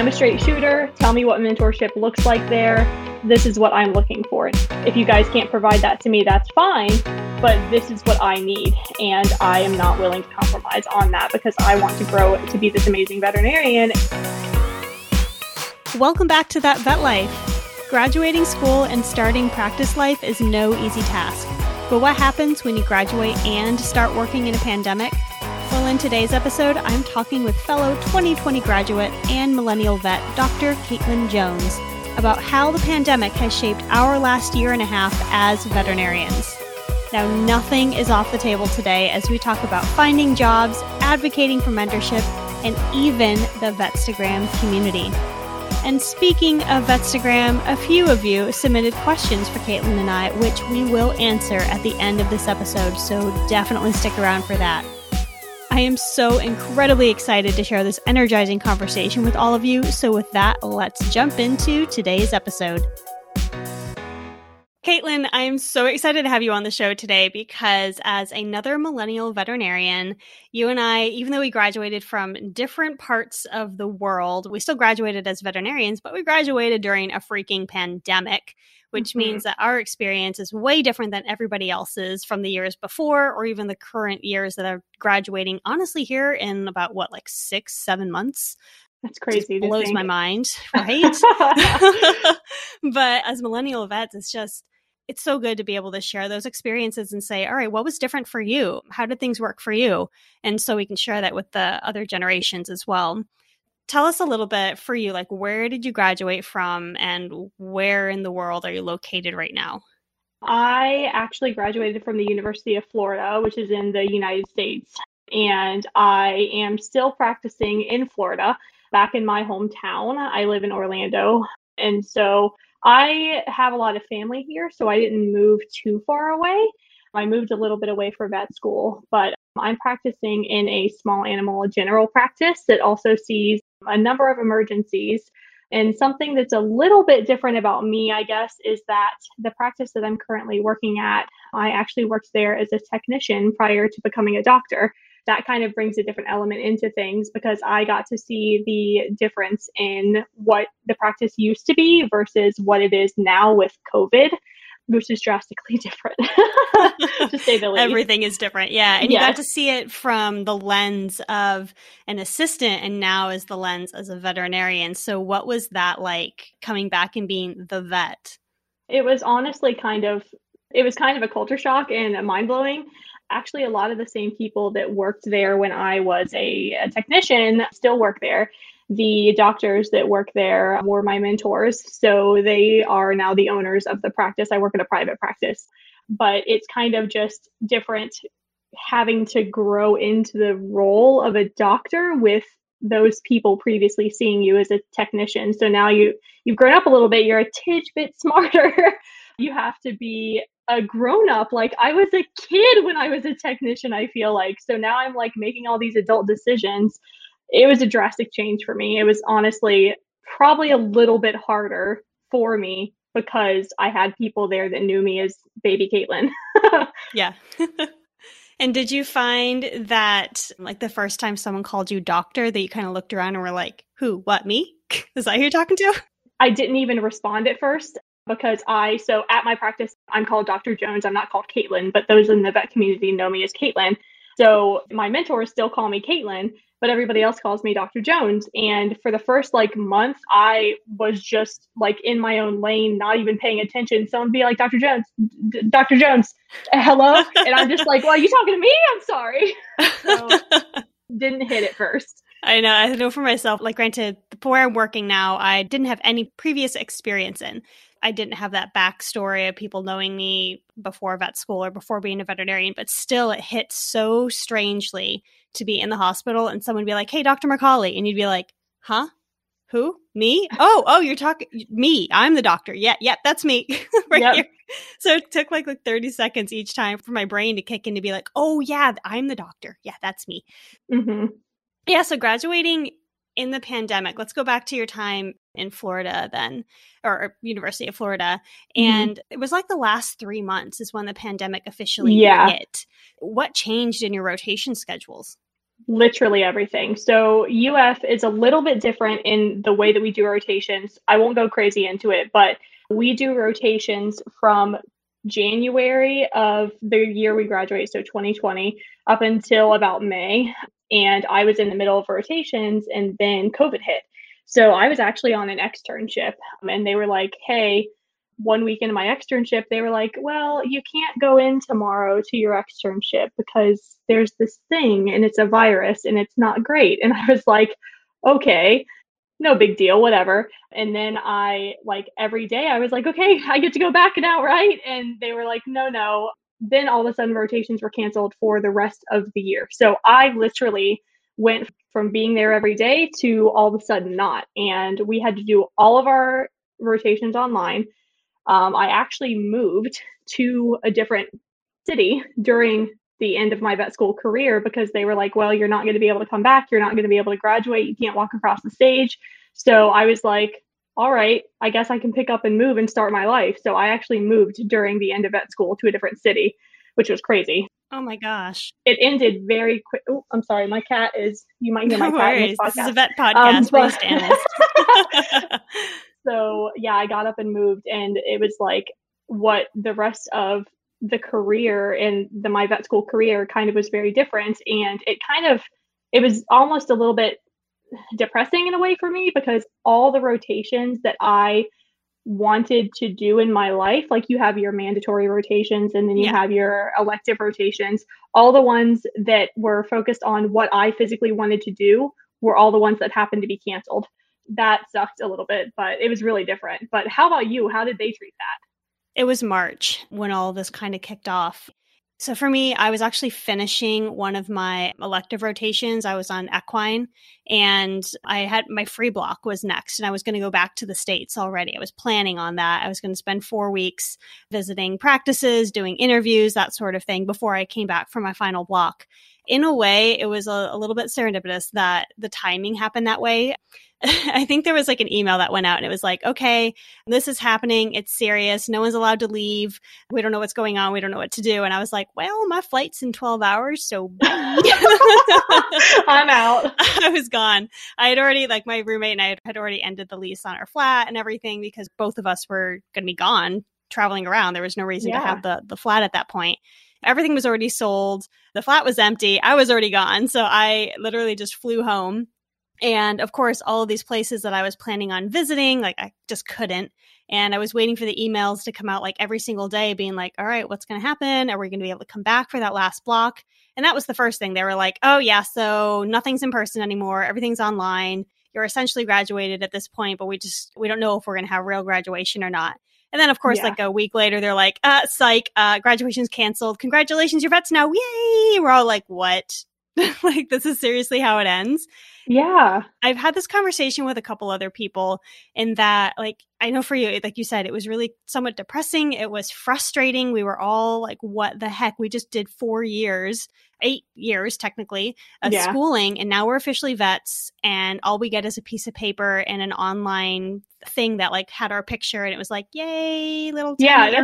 I'm a straight shooter. Tell me what mentorship looks like there. This is what I'm looking for. If you guys can't provide that to me, that's fine, but this is what I need. And I am not willing to compromise on that because I want to grow to be this amazing veterinarian. Welcome back to That Vet Life. Graduating school and starting practice life is no easy task. But what happens when you graduate and start working in a pandemic? Well, in today's episode, I'm talking with fellow 2020 graduate and millennial vet, Dr. Katelyn Jones, about how the pandemic has shaped our last year and a half as veterinarians. Now, nothing is off the table today as we talk about finding jobs, advocating for mentorship, and even the Vetstagram community. And speaking of Vetstagram, a few of you submitted questions for Katelyn and I, which we will answer at the end of this episode, so definitely stick around for that. I am so incredibly excited to share this energizing conversation with all of you. So with that, let's jump into today's episode. Katelyn, I am so excited to have you on the show today because as another millennial veterinarian, you and I, even though we graduated from different parts of the world, we still graduated as veterinarians, but we graduated during a freaking pandemic, which means that our experience is way different than everybody else's from the years before or even the current years that are graduating, honestly, here in about, like 6-7 months? That's crazy. It blows my mind, right? But as millennial vets, it's so good to be able to share those experiences and say, all right, what was different for you? How did things work for you? And so we can share that with the other generations as well. Tell us a little bit for you, like where did you graduate from and where in the world are you located right now? I actually graduated from the University of Florida, which is in the United States. And I am still practicing in Florida, back in my hometown. I live in Orlando. And so I have a lot of family here, so I didn't move too far away. I moved a little bit away for vet school, but I'm practicing in a small animal general practice that also sees a number of emergencies. And something that's a little bit different about me, I guess, is that the practice that I'm currently working at, I actually worked there as a technician prior to becoming a doctor. That kind of brings a different element into things because I got to see the difference in what the practice used to be versus what it is now with COVID, which is drastically different, to say the least. Everything is different. Yeah. And you got to see it from the lens of an assistant and now is the lens as a veterinarian. So what was that like coming back and being the vet? It was honestly kind of a culture shock and mind-blowing. Actually, a lot of the same people that worked there when I was a technician still work there. The doctors that work there were my mentors. So they are now the owners of the practice. I work in a private practice, but it's kind of just different having to grow into the role of a doctor with those people previously seeing you as a technician. So now you've grown up a little bit. You're a tidge bit smarter. You have to be a grown-up. Like I was a kid when I was a technician, I feel like. So now I'm like making all these adult decisions. It was a drastic change for me. It was honestly probably a little bit harder for me because I had people there that knew me as baby Katelyn. Yeah. And did you find that like the first time someone called you doctor that you kind of looked around and were like, who, what, me? Is that who you're talking to? I didn't even respond at first. Because so at my practice, I'm called Dr. Jones. I'm not called Katelyn, but those in the vet community know me as Katelyn. So my mentors still call me Katelyn, but everybody else calls me Dr. Jones. And for the first month, I was just in my own lane, not even paying attention. Someone would be like, Dr. Jones, Dr. Jones, hello. And I'm just like, well, are you talking to me? I'm sorry. So didn't hit it first. I know. I know for myself, granted, where I'm working now, I didn't have any previous experience in. I didn't have that backstory of people knowing me before vet school or before being a veterinarian, but still it hit so strangely to be in the hospital and someone be like, hey, Dr. McCauley. And you'd be like, huh? Who? Me? Oh, you're talking me. I'm the doctor. Yeah, that's me. Right here. So it took 30 seconds each time for my brain to kick in to be like, oh yeah, I'm the doctor. Yeah, that's me. Mm-hmm. Yeah. So graduating in the pandemic, let's go back to your time in Florida then, or University of Florida. And it was the last 3 months is when the pandemic officially hit. What changed in your rotation schedules? Literally everything. So UF is a little bit different in the way that we do rotations. I won't go crazy into it, but we do rotations from January of the year we graduate, so 2020, up until about May. And I was in the middle of rotations and then COVID hit. So I was actually on an externship and they were like, hey, one week into my externship, they were like, well, you can't go in tomorrow to your externship because there's this thing and it's a virus and it's not great. And I was like, okay, no big deal, whatever. And then I like every day I was like, okay, I get to go back now, right? And they were like, no. Then all of a sudden rotations were canceled for the rest of the year. So I literally went from being there every day to all of a sudden not. And we had to do all of our rotations online. I actually moved to a different city during the end of my vet school career because they were like, well, you're not going to be able to come back. You're not going to be able to graduate. You can't walk across the stage. So I was like, all right, I guess I can pick up and move and start my life. So I actually moved during the end of vet school to a different city, which was crazy. Oh my gosh. It ended very quick. Oh, I'm sorry. My cat is, you might hear my cat in this podcast. This is a vet podcast. But... So yeah, I got up and moved, and it was like what the rest of the career and my vet school career kind of was very different. And it was almost a little bit depressing in a way for me because all the rotations that I wanted to do in my life, like you have your mandatory rotations and then you have your elective rotations, all the ones that were focused on what I physically wanted to do were all the ones that happened to be canceled. That sucked a little bit, but it was really different. But how about you? How did they treat that? It was March when all this kind of kicked off. So for me, I was actually finishing one of my elective rotations. I was on equine and I had my free block was next and I was going to go back to the States already. I was planning on that. I was going to spend 4 weeks visiting practices, doing interviews, that sort of thing before I came back for my final block. In a way, it was a little bit serendipitous that the timing happened that way. I think there was like an email that went out and it was like, okay, this is happening. It's serious. No one's allowed to leave. We don't know what's going on. We don't know what to do. And I was like, well, my flight's in 12 hours. So bye. I'm out. I was gone. I had already, like my roommate and I had already ended the lease on our flat and everything because both of us were going to be gone traveling around. There was no reason to have the flat at that point. Everything was already sold. The flat was empty. I was already gone. So I literally just flew home. And of course, all of these places that I was planning on visiting, like I just couldn't. And I was waiting for the emails to come out like every single day being like, all right, what's going to happen? Are we going to be able to come back for that last block? And that was the first thing. They were like, oh yeah, so nothing's in person anymore. Everything's online. You're essentially graduated at this point, but we don't know if we're going to have real graduation or not. And then, of course, like a week later, they're like, psych, graduation's canceled. Congratulations, your vet's now. Yay! We're all like, what? Like, this is seriously how it ends. Yeah. I've had this conversation with a couple other people in that, like, I know for you, like you said, it was really somewhat depressing. It was frustrating. We were all like, what the heck? We just did 8 years technically of schooling. And now we're officially vets. And all we get is a piece of paper and an online thing that like had our picture. And it was like, yay, little that's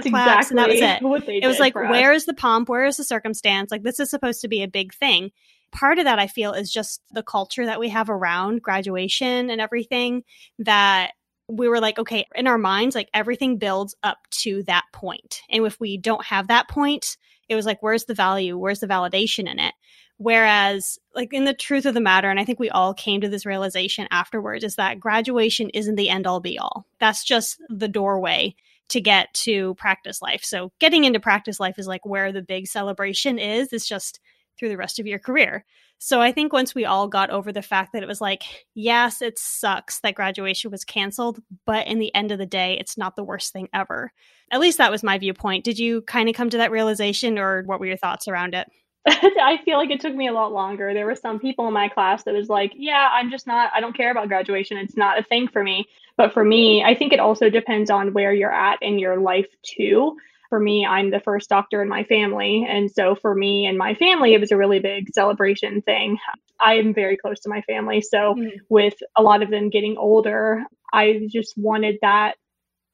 class. Exactly. And that was it. What they did was like, where is the pomp? Where is the circumstance? Like, this is supposed to be a big thing. Part of that, I feel, is just the culture that we have around graduation and everything that we were like, okay, in our minds, like everything builds up to that point. And if we don't have that point, it was like, where's the value? Where's the validation in it? Whereas like in the truth of the matter, and I think we all came to this realization afterwards, is that graduation isn't the end all be all. That's just the doorway to get to practice life. So getting into practice life is like where the big celebration is. It's just through the rest of your career. So I think once we all got over the fact that it was like, yes, it sucks that graduation was canceled, but in the end of the day, it's not the worst thing ever. At least that was my viewpoint. Did you kind of come to that realization or what were your thoughts around it? I feel like it took me a lot longer. There were some people in my class that was like, yeah, I don't care about graduation. It's not a thing for me. But for me, I think it also depends on where you're at in your life too. For me, I'm the first doctor in my family. And so for me and my family, it was a really big celebration thing. I am very close to my family. So with a lot of them getting older, I just wanted that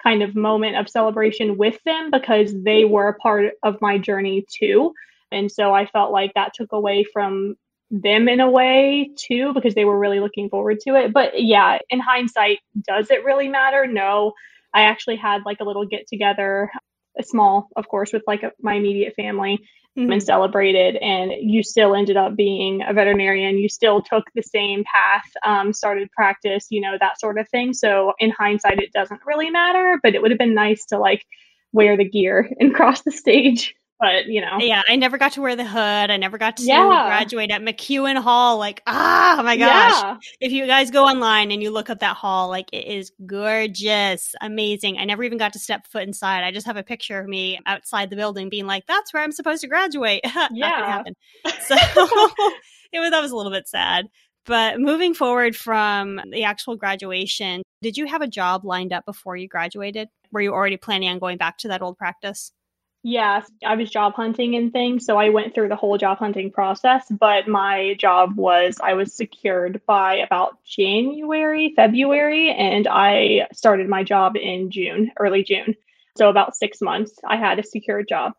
kind of moment of celebration with them because they were a part of my journey too. And so I felt like that took away from them in a way too, because they were really looking forward to it. But yeah, in hindsight, does it really matter? No. I actually had like a little get together, a small, of course, with like my immediate family, and celebrated, and you still ended up being a veterinarian. You still took the same path, started practice, you know, that sort of thing. So in hindsight, it doesn't really matter, but it would have been nice to like wear the gear and cross the stage. But, you know. Yeah, I never got to wear the hood. I never got to graduate at McEwen Hall. Like, oh my gosh. Yeah. If you guys go online and you look up that hall, like it is gorgeous, amazing. I never even got to step foot inside. I just have a picture of me outside the building being like, that's where I'm supposed to graduate. Yeah. Not gonna happen. So that was a little bit sad. But moving forward from the actual graduation, did you have a job lined up before you graduated? Were you already planning on going back to that old practice? Yes, I was job hunting and things. So I went through the whole job hunting process, but my job was, I was secured by about January, February, and I started my job in June, early June. So about 6 months, I had a secure job.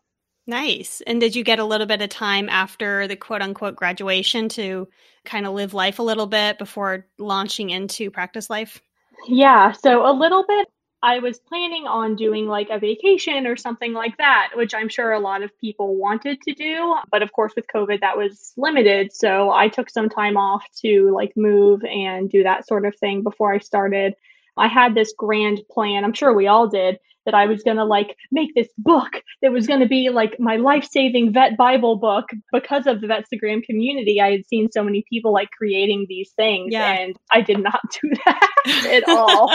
Nice. And did you get a little bit of time after the quote unquote graduation to kind of live life a little bit before launching into practice life? Yeah, so a little bit. I was planning on doing like a vacation or something like that, which I'm sure a lot of people wanted to do. But of course, with COVID, that was limited. So I took some time off to like move and do that sort of thing before I started. I had this grand plan, I'm sure we all did, that I was going to like make this book that was going to be like my life-saving vet Bible book. Because of the Vetstagram community, I had seen so many people like creating these things, and I did not do that at all.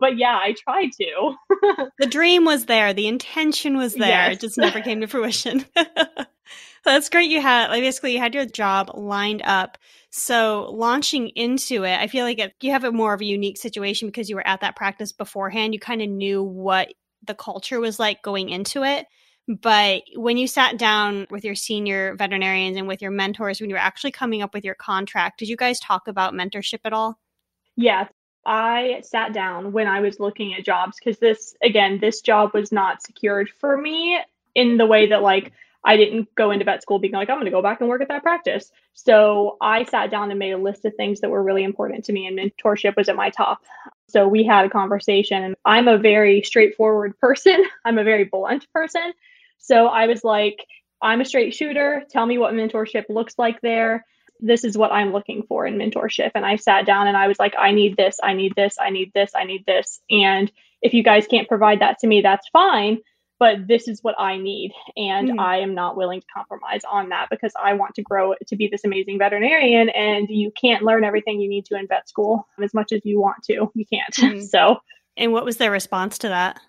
But yeah, I tried to. The dream was there. The intention was there. Yes. It just never came to fruition. That's great. You had you had your job lined up. So launching into it, I feel like you have a more of a unique situation because you were at that practice beforehand. You kind of knew what the culture was like going into it. But when you sat down with your senior veterinarians and with your mentors, when you were actually coming up with your contract, did you guys talk about mentorship at all? Yes. I sat down when I was looking at jobs because this job was not secured for me in the way that like I didn't go into vet school being like, I'm going to go back and work at that practice. So I sat down and made a list of things that were really important to me, and mentorship was at my top. So we had a conversation, and I'm a very straightforward person. I'm a very blunt person. So I was like, I'm a straight shooter. Tell me what mentorship looks like there. This is what I'm looking for in mentorship. And I sat down and I was like, I need this, I need this, I need this, I need this. And if you guys can't provide that to me, that's fine. But this is what I need. And I am not willing to compromise on that because I want to grow to be this amazing veterinarian. And you can't learn everything you need to in vet school as much as you want to. You can't. So. And what was their response to that?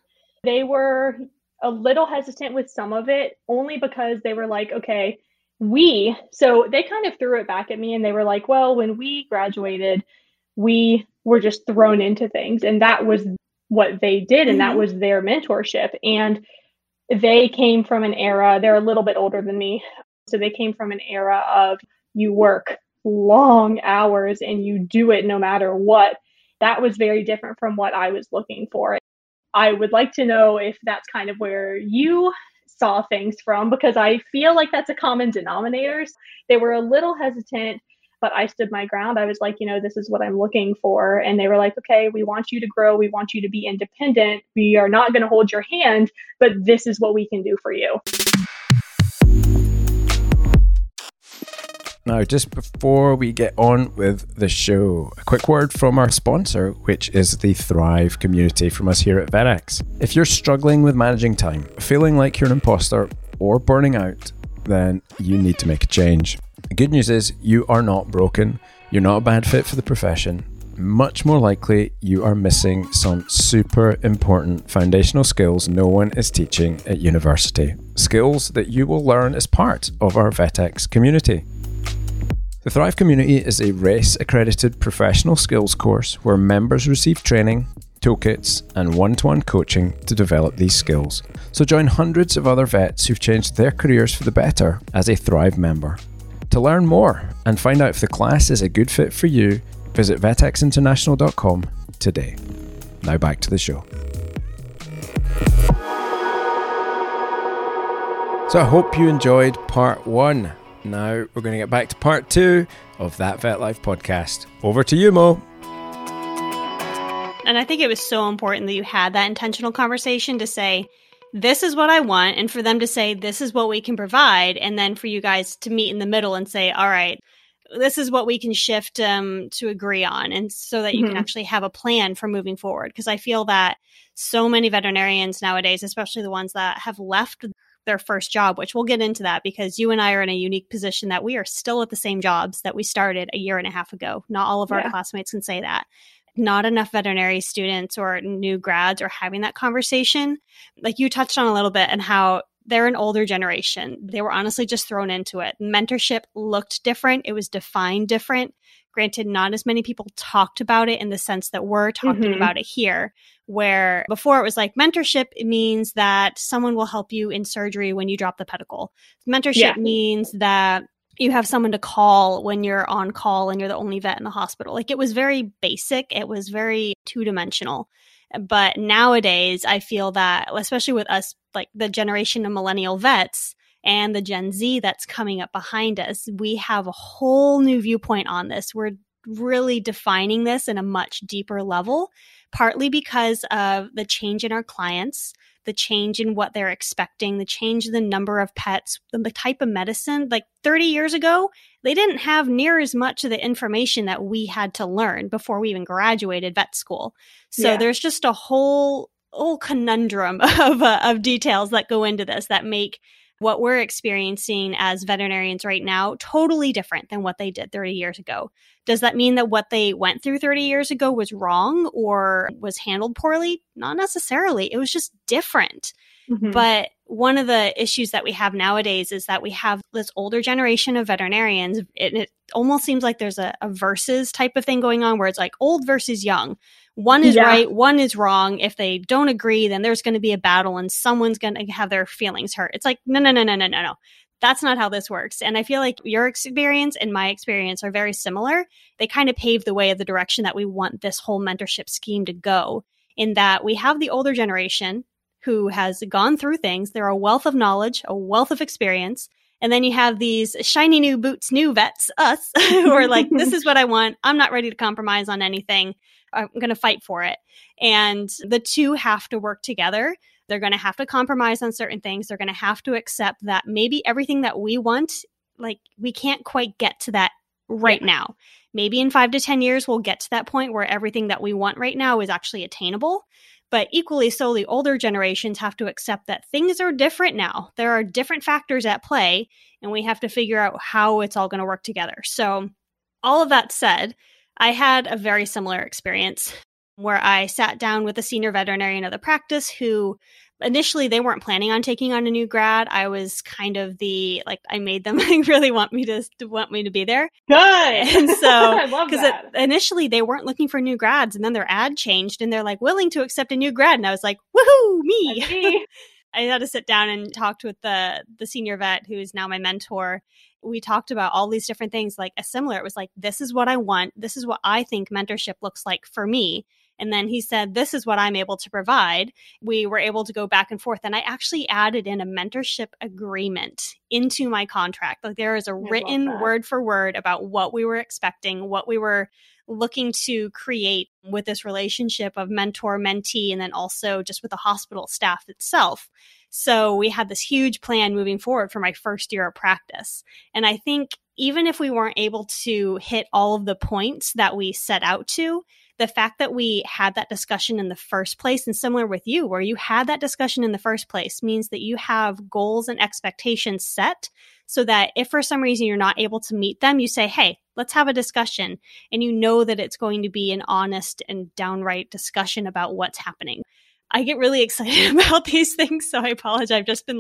They were a little hesitant with some of it only because they were like, okay, so they kind of threw it back at me and they were like, well, when we graduated, we were just thrown into things. And that was what they did. And that was their mentorship. And they came from an era, they're a little bit older than me. So they came from an era of you work long hours and you do it no matter what. That was very different from what I was looking for. I would like to know if that's kind of where you saw things from, because I feel like that's a common denominator. They were a little hesitant, but I stood my ground. I was like, you know, this is what I'm looking for. And they were like, okay, we want you to grow. We want you to be independent. We are not going to hold your hand, but this is what we can do for you. Now, just before we get on with the show, a quick word from our sponsor, which is the Thrive community from us here at VetX. If you're struggling with managing time, feeling like you're an imposter, or burning out, then you need to make a change. The good news is you are not broken. You're not a bad fit for the profession. Much more likely, you are missing some super important foundational skills no one is teaching at university. Skills that you will learn as part of our VetX community. The Thrive Community is a RACE-accredited professional skills course where members receive training, toolkits, and one-to-one coaching to develop these skills. So join hundreds of other vets who've changed their careers for the better as a Thrive member. To learn more and find out if the class is a good fit for you, visit vetexinternational.com today. Now back to the show. So I hope you enjoyed part 1 now we're going to get back to part two of That Vet Life podcast. Over to you, Mo. And I think it was so important that you had that intentional conversation to say, this is what I want, and for them to say, this is what we can provide, and then for you guys to meet in the middle and say, all right, this is what we can shift to agree on, and so that you can actually have a plan for moving forward. Because I feel that so many veterinarians nowadays, especially the ones that have left their first job, which we'll get into that, because you and I are in a unique position that we are still at the same jobs that we started a year and a half ago. Not all of our classmates can say that. Not enough veterinary students or new grads are having that conversation. Like you touched on a little bit, and how they're an older generation. They were honestly just thrown into it. Mentorship looked different. It was defined different. Granted, not as many people talked about it in the sense that we're talking about it here, where before it was like mentorship, it means that someone will help you in surgery when you drop the pedicle. Mentorship means that you have someone to call when you're on call and you're the only vet in the hospital. Like it was very basic. It was very two-dimensional. But nowadays, I feel that, especially with us, like the generation of millennial vets and the Gen Z that's coming up behind us, we have a whole new viewpoint on this. We're really defining this in a much deeper level, partly because of the change in our clients, the change in what they're expecting, the change in the number of pets, the type of medicine. Like 30 years ago, they didn't have near as much of the information that we had to learn before we even graduated vet school. So there's just a whole conundrum of details that go into this that make what we're experiencing as veterinarians right now totally different than what they did 30 years ago. Does that mean that what they went through 30 years ago was wrong or was handled poorly? Not necessarily. It was just different. But one of the issues that we have nowadays is that we have this older generation of veterinarians, and it almost seems like there's a versus type of thing going on where it's like old versus young. One is right, one is wrong. If they don't agree, then there's going to be a battle and someone's going to have their feelings hurt. It's like, no. That's not how this works. And I feel like your experience and my experience are very similar. They kind of pave the way of the direction that we want this whole mentorship scheme to go, in that we have the older generation who has gone through things. They're a wealth of knowledge, a wealth of experience. And then you have these shiny new boots, new vets, us, who are like, this is what I want. I'm not ready to compromise on anything. I'm going to fight for it. And the two have to work together. They're going to have to compromise on certain things. They're going to have to accept that maybe everything that we want, like we can't quite get to that right now. Maybe in 5 to 10 years, we'll get to that point where everything that we want right now is actually attainable. But equally so, the older generations have to accept that things are different now. There are different factors at play, and we have to figure out how it's all going to work together. So all of that said, I had a very similar experience where I sat down with a senior veterinarian of the practice who initially they weren't planning on taking on a new grad. I was kind of I made them really want me to be there. Good. And so I love that. Because initially they weren't looking for new grads, and then their ad changed and they're like willing to accept a new grad. And I was like, woohoo, me. I had to sit down and talked with the senior vet who is now my mentor. We talked about all these different things, like a similar, it was like, this is what I want. This is what I think mentorship looks like for me. And then he said, this is what I'm able to provide. We were able to go back and forth. And I actually added in a mentorship agreement into my contract. Like there is a written word for word about what we were expecting, what we were looking to create with this relationship of mentor-mentee, and then also just with the hospital staff itself. So we had this huge plan moving forward for my first year of practice. And I think even if we weren't able to hit all of the points that we set out to, the fact that we had that discussion in the first place, and similar with you, where you had that discussion in the first place, means that you have goals and expectations set so that if for some reason you're not able to meet them, you say, hey, let's have a discussion. And you know that it's going to be an honest and downright discussion about what's happening. I get really excited about these things, so I apologize. I've just been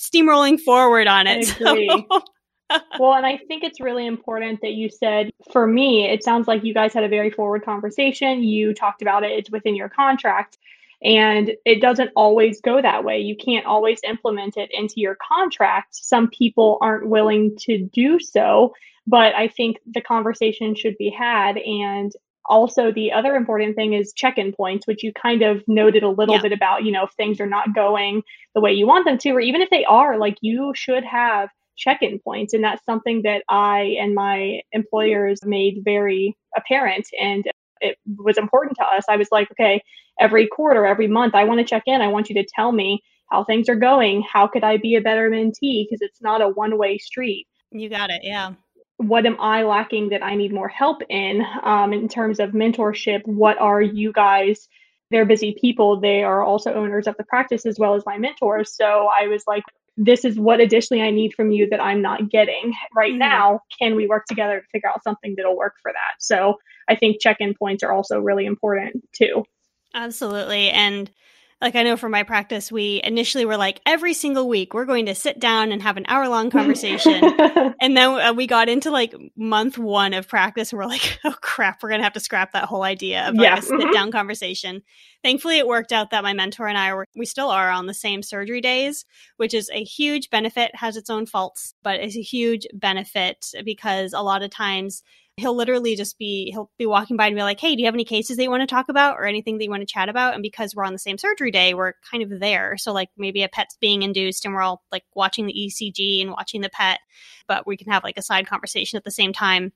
steamrolling forward on it. I agree. So. Well, and I think it's really important that you said, for me, it sounds like you guys had a very forward conversation. You talked about it. It's within your contract. And it doesn't always go that way. You can't always implement it into your contract. Some people aren't willing to do so. But I think the conversation should be had. And also, the other important thing is check-in points, which you kind of noted a little bit about, if things are not going the way you want them to, or even if they are, you should have check-in points. And that's something that I and my employers made very apparent. And it was important to us. I was like, okay, every quarter, every month, I want to check in. I want you to tell me how things are going. How could I be a better mentee? Because it's not a one-way street. You got it. Yeah. What am I lacking that I need more help in terms of mentorship? What are you guys? They're busy people. They are also owners of the practice as well as my mentors. So I was like, this is what additionally I need from you that I'm not getting right now. Can we work together to figure out something that'll work for that? So I think check-in points are also really important too. Absolutely. And like, I know for my practice, we initially were like, every single week, we're going to sit down and have an hour-long conversation. And then we got into like month one of practice, and we're like, oh crap, we're going to have to scrap that whole idea of like a sit-down conversation. Thankfully, it worked out that my mentor and I we still are on the same surgery days, which is a huge benefit. It has its own faults, but it's a huge benefit because a lot of times he'll literally just he'll be walking by and be like, hey, do you have any cases that you want to talk about or anything that you want to chat about? And because we're on the same surgery day, we're kind of there. So like maybe a pet's being induced and we're all like watching the ECG and watching the pet, but we can have like a side conversation at the same time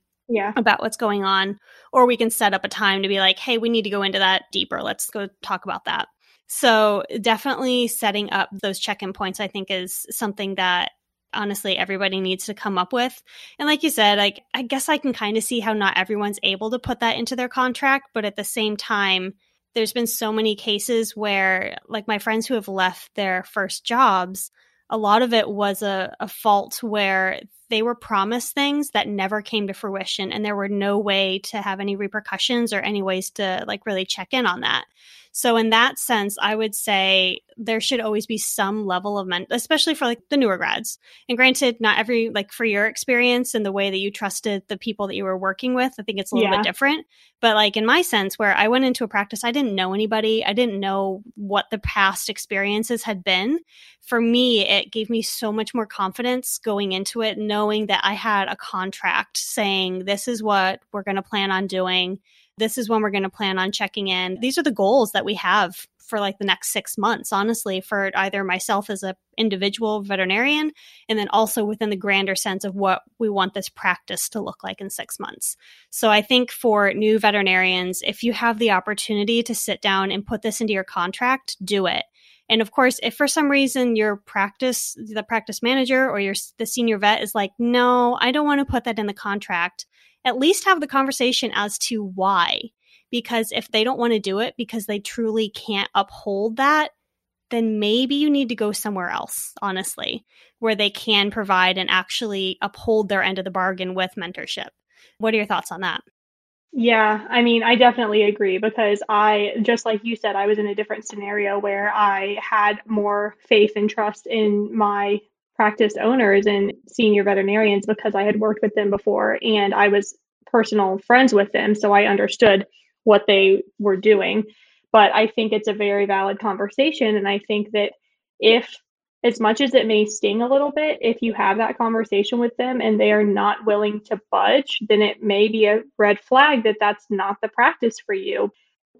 about what's going on. Or we can set up a time to be like, hey, we need to go into that deeper. Let's go talk about that. So definitely setting up those check-in points, I think, is something that honestly everybody needs to come up with. And like you said, like, I guess I can kind of see how not everyone's able to put that into their contract. But at the same time, there's been so many cases where like my friends who have left their first jobs, a lot of it was a fault where they were promised things that never came to fruition. And there were no way to have any repercussions or any ways to like really check in on that. So in that sense, I would say there should always be some level of especially for like the newer grads. And granted, not every, like for your experience and the way that you trusted the people that you were working with, I think it's a little bit different. But like in my sense, where I went into a practice, I didn't know anybody. I didn't know what the past experiences had been. For me, it gave me so much more confidence going into it, knowing that I had a contract saying, this is what we're going to plan on doing. This is when we're going to plan on checking in. These are the goals that we have for like the next 6 months, honestly, for either myself as an individual veterinarian, and then also within the grander sense of what we want this practice to look like in 6 months. So I think for new veterinarians, if you have the opportunity to sit down and put this into your contract, do it. And of course, if for some reason your practice, the practice manager or the senior vet is like, no, I don't want to put that in the contract, at least have the conversation as to why. Because if they don't want to do it because they truly can't uphold that, then maybe you need to go somewhere else, honestly, where they can provide and actually uphold their end of the bargain with mentorship. What are your thoughts on that? Yeah, I mean, I definitely agree because just like you said, I was in a different scenario where I had more faith and trust in my practice owners and senior veterinarians because I had worked with them before and I was personal friends with them. So I understood what they were doing. But I think it's a very valid conversation. And I think that as much as it may sting a little bit, if you have that conversation with them and they are not willing to budge, then it may be a red flag that that's not the practice for you.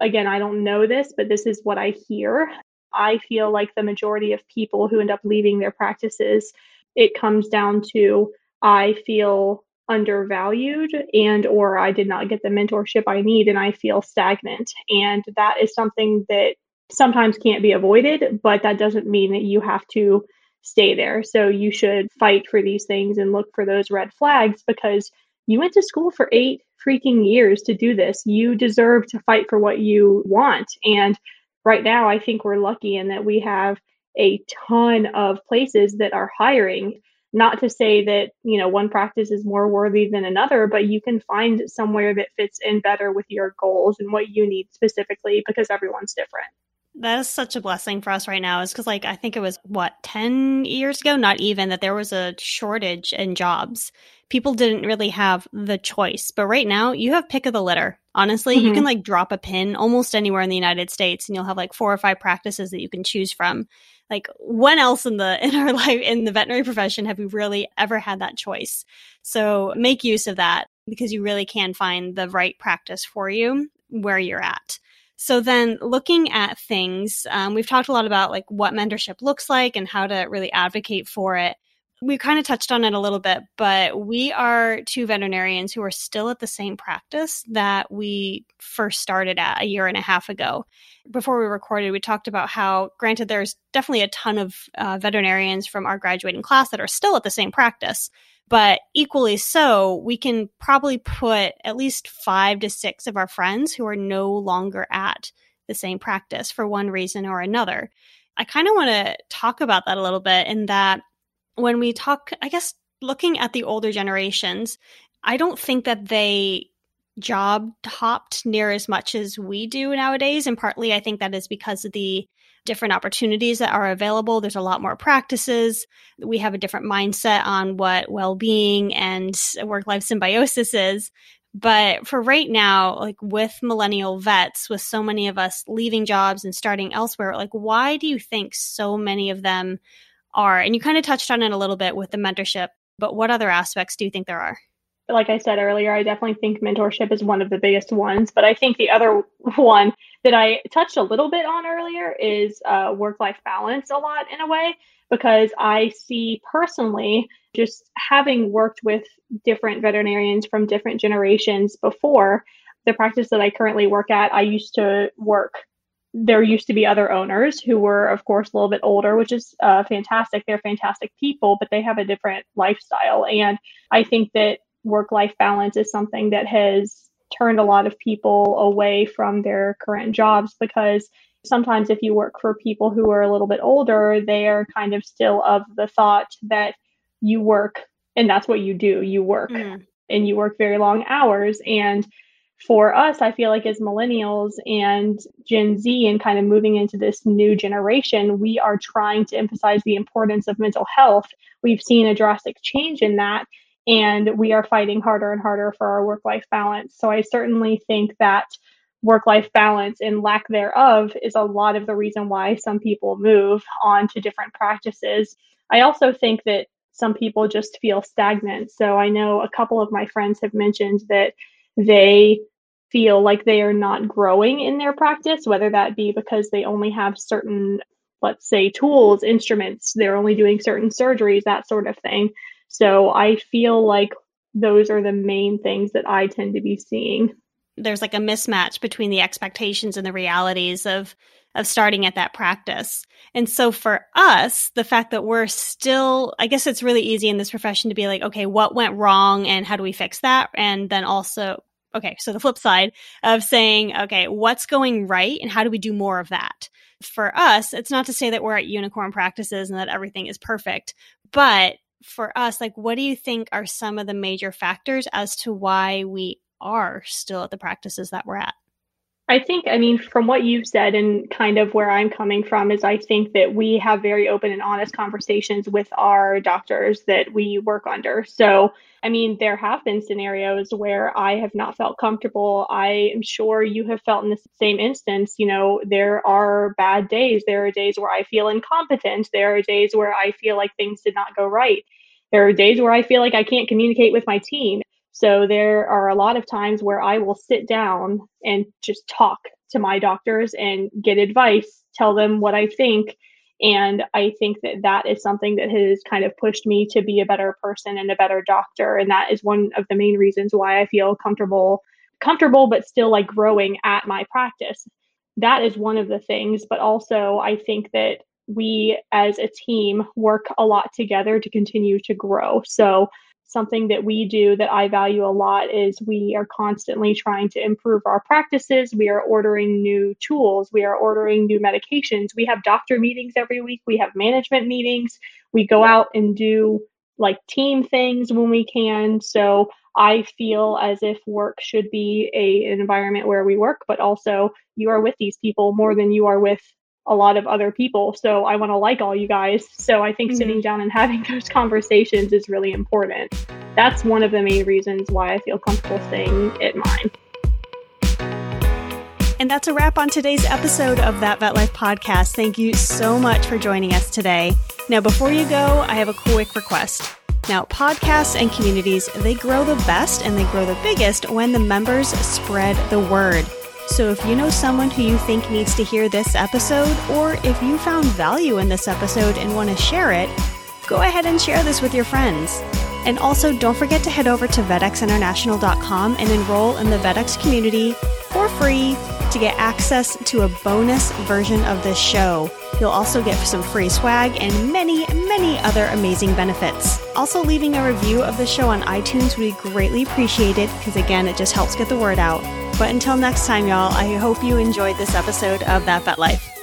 Again, I don't know this, but this is what I hear. I feel like the majority of people who end up leaving their practices, it comes down to, I feel undervalued and or I did not get the mentorship I need and I feel stagnant. And that is something that sometimes can't be avoided, but that doesn't mean that you have to stay there. So you should fight for these things and look for those red flags because you went to school for 8 freaking years to do this. You deserve to fight for what you want. And right now, I think we're lucky in that we have a ton of places that are hiring. Not to say that, one practice is more worthy than another, but you can find somewhere that fits in better with your goals and what you need specifically because everyone's different. That is such a blessing for us right now is because I think it was 10 years ago, not even, that there was a shortage in jobs. People didn't really have the choice. But right now you have pick of the litter. Honestly, you can drop a pin almost anywhere in the United States and you'll have 4 or 5 practices that you can choose from. When else in our life, in the veterinary profession, have we really ever had that choice? So make use of that because you really can find the right practice for you where you're at. So then looking at things, we've talked a lot about what mentorship looks like and how to really advocate for it. We kind of touched on it a little bit, but we are two veterinarians who are still at the same practice that we first started at a year and a half ago. Before we recorded, we talked about how, granted, there's definitely a ton of veterinarians from our graduating class that are still at the same practice, but equally so, we can probably put at least 5 to 6 of our friends who are no longer at the same practice for one reason or another. I kind of want to talk about that a little bit in that when we talk, I guess, looking at the older generations, I don't think that they job hopped near as much as we do nowadays. And partly I think that is because of the different opportunities that are available. There's a lot more practices. We have a different mindset on what well-being and work-life symbiosis is. But for right now, like with millennial vets, with so many of us leaving jobs and starting elsewhere, like why do you think so many of them are? And you kind of touched on it a little bit with the mentorship, but what other aspects do you think there are? Like I said earlier, I definitely think mentorship is one of the biggest ones, but I think the other one that I touched a little bit on earlier is work-life balance a lot in a way, because I see personally just having worked with different veterinarians from different generations before the practice that I currently work at, I used to work. There used to be other owners who were, of course, a little bit older, which is fantastic. They're fantastic people, but they have a different lifestyle. And I think that work-life balance is something that has turned a lot of people away from their current jobs, because sometimes if you work for people who are a little bit older, they are kind of still of the thought that you work and that's what you do. You work and you work very long hours. And for us, I feel like as millennials and Gen Z and kind of moving into this new generation, we are trying to emphasize the importance of mental health. We've seen a drastic change in that, and we are fighting harder and harder for our work-life balance. So I certainly think that work-life balance and lack thereof is a lot of the reason why some people move on to different practices. I also think that some people just feel stagnant. So I know a couple of my friends have mentioned that they feel like they are not growing in their practice, whether that be because they only have certain, let's say, tools, instruments, they're only doing certain surgeries, that sort of thing. So I feel like those are the main things that I tend to be seeing. There's like a mismatch between the expectations and the realities of starting at that practice. And so for us, the fact that we're still, I guess it's really easy in this profession to be like, okay, what went wrong and how do we fix that? And then also, okay, so the flip side of saying, okay, what's going right and how do we do more of that? For us, it's not to say that we're at unicorn practices and that everything is perfect, but for us, like, what do you think are some of the major factors as to why we are still at the practices that we're at? I think, I mean, from what you've said and kind of where I'm coming from is I think that we have very open and honest conversations with our doctors that we work under. So, I mean, there have been scenarios where I have not felt comfortable. I am sure you have felt in the same instance, you know, there are bad days. There are days where I feel incompetent. There are days where I feel like things did not go right. There are days where I feel like I can't communicate with my team. So there are a lot of times where I will sit down and just talk to my doctors and get advice, tell them what I think. And I think that that is something that has kind of pushed me to be a better person and a better doctor. And that is one of the main reasons why I feel comfortable, but still like growing at my practice. That is one of the things. But also I think that we as a team work a lot together to continue to grow. So something that we do that I value a lot is we are constantly trying to improve our practices. We are ordering new tools. We are ordering new medications. We have doctor meetings every week. We have management meetings. We go out and do like team things when we can. So I feel as if work should be an environment where we work, but also you are with these people more than you are with a lot of other people. So I want to like all you guys. So I think sitting down and having those conversations is really important. That's one of the main reasons why I feel comfortable staying at mine. And that's a wrap on today's episode of That Vet Life Podcast. Thank you so much for joining us today. Now, before you go, I have a quick request. Now, podcasts and communities, they grow the best and they grow the biggest when the members spread the word. So if you know someone who you think needs to hear this episode, or if you found value in this episode and want to share it, go ahead and share this with your friends. And also, don't forget to head over to vetexinternational.com and enroll in the VetX community for free to get access to a bonus version of this show. You'll also get some free swag and many, many other amazing benefits. Also, leaving a review of the show on iTunes would be greatly appreciated because, again, it just helps get the word out. But until next time, y'all, I hope you enjoyed this episode of That Vet Life.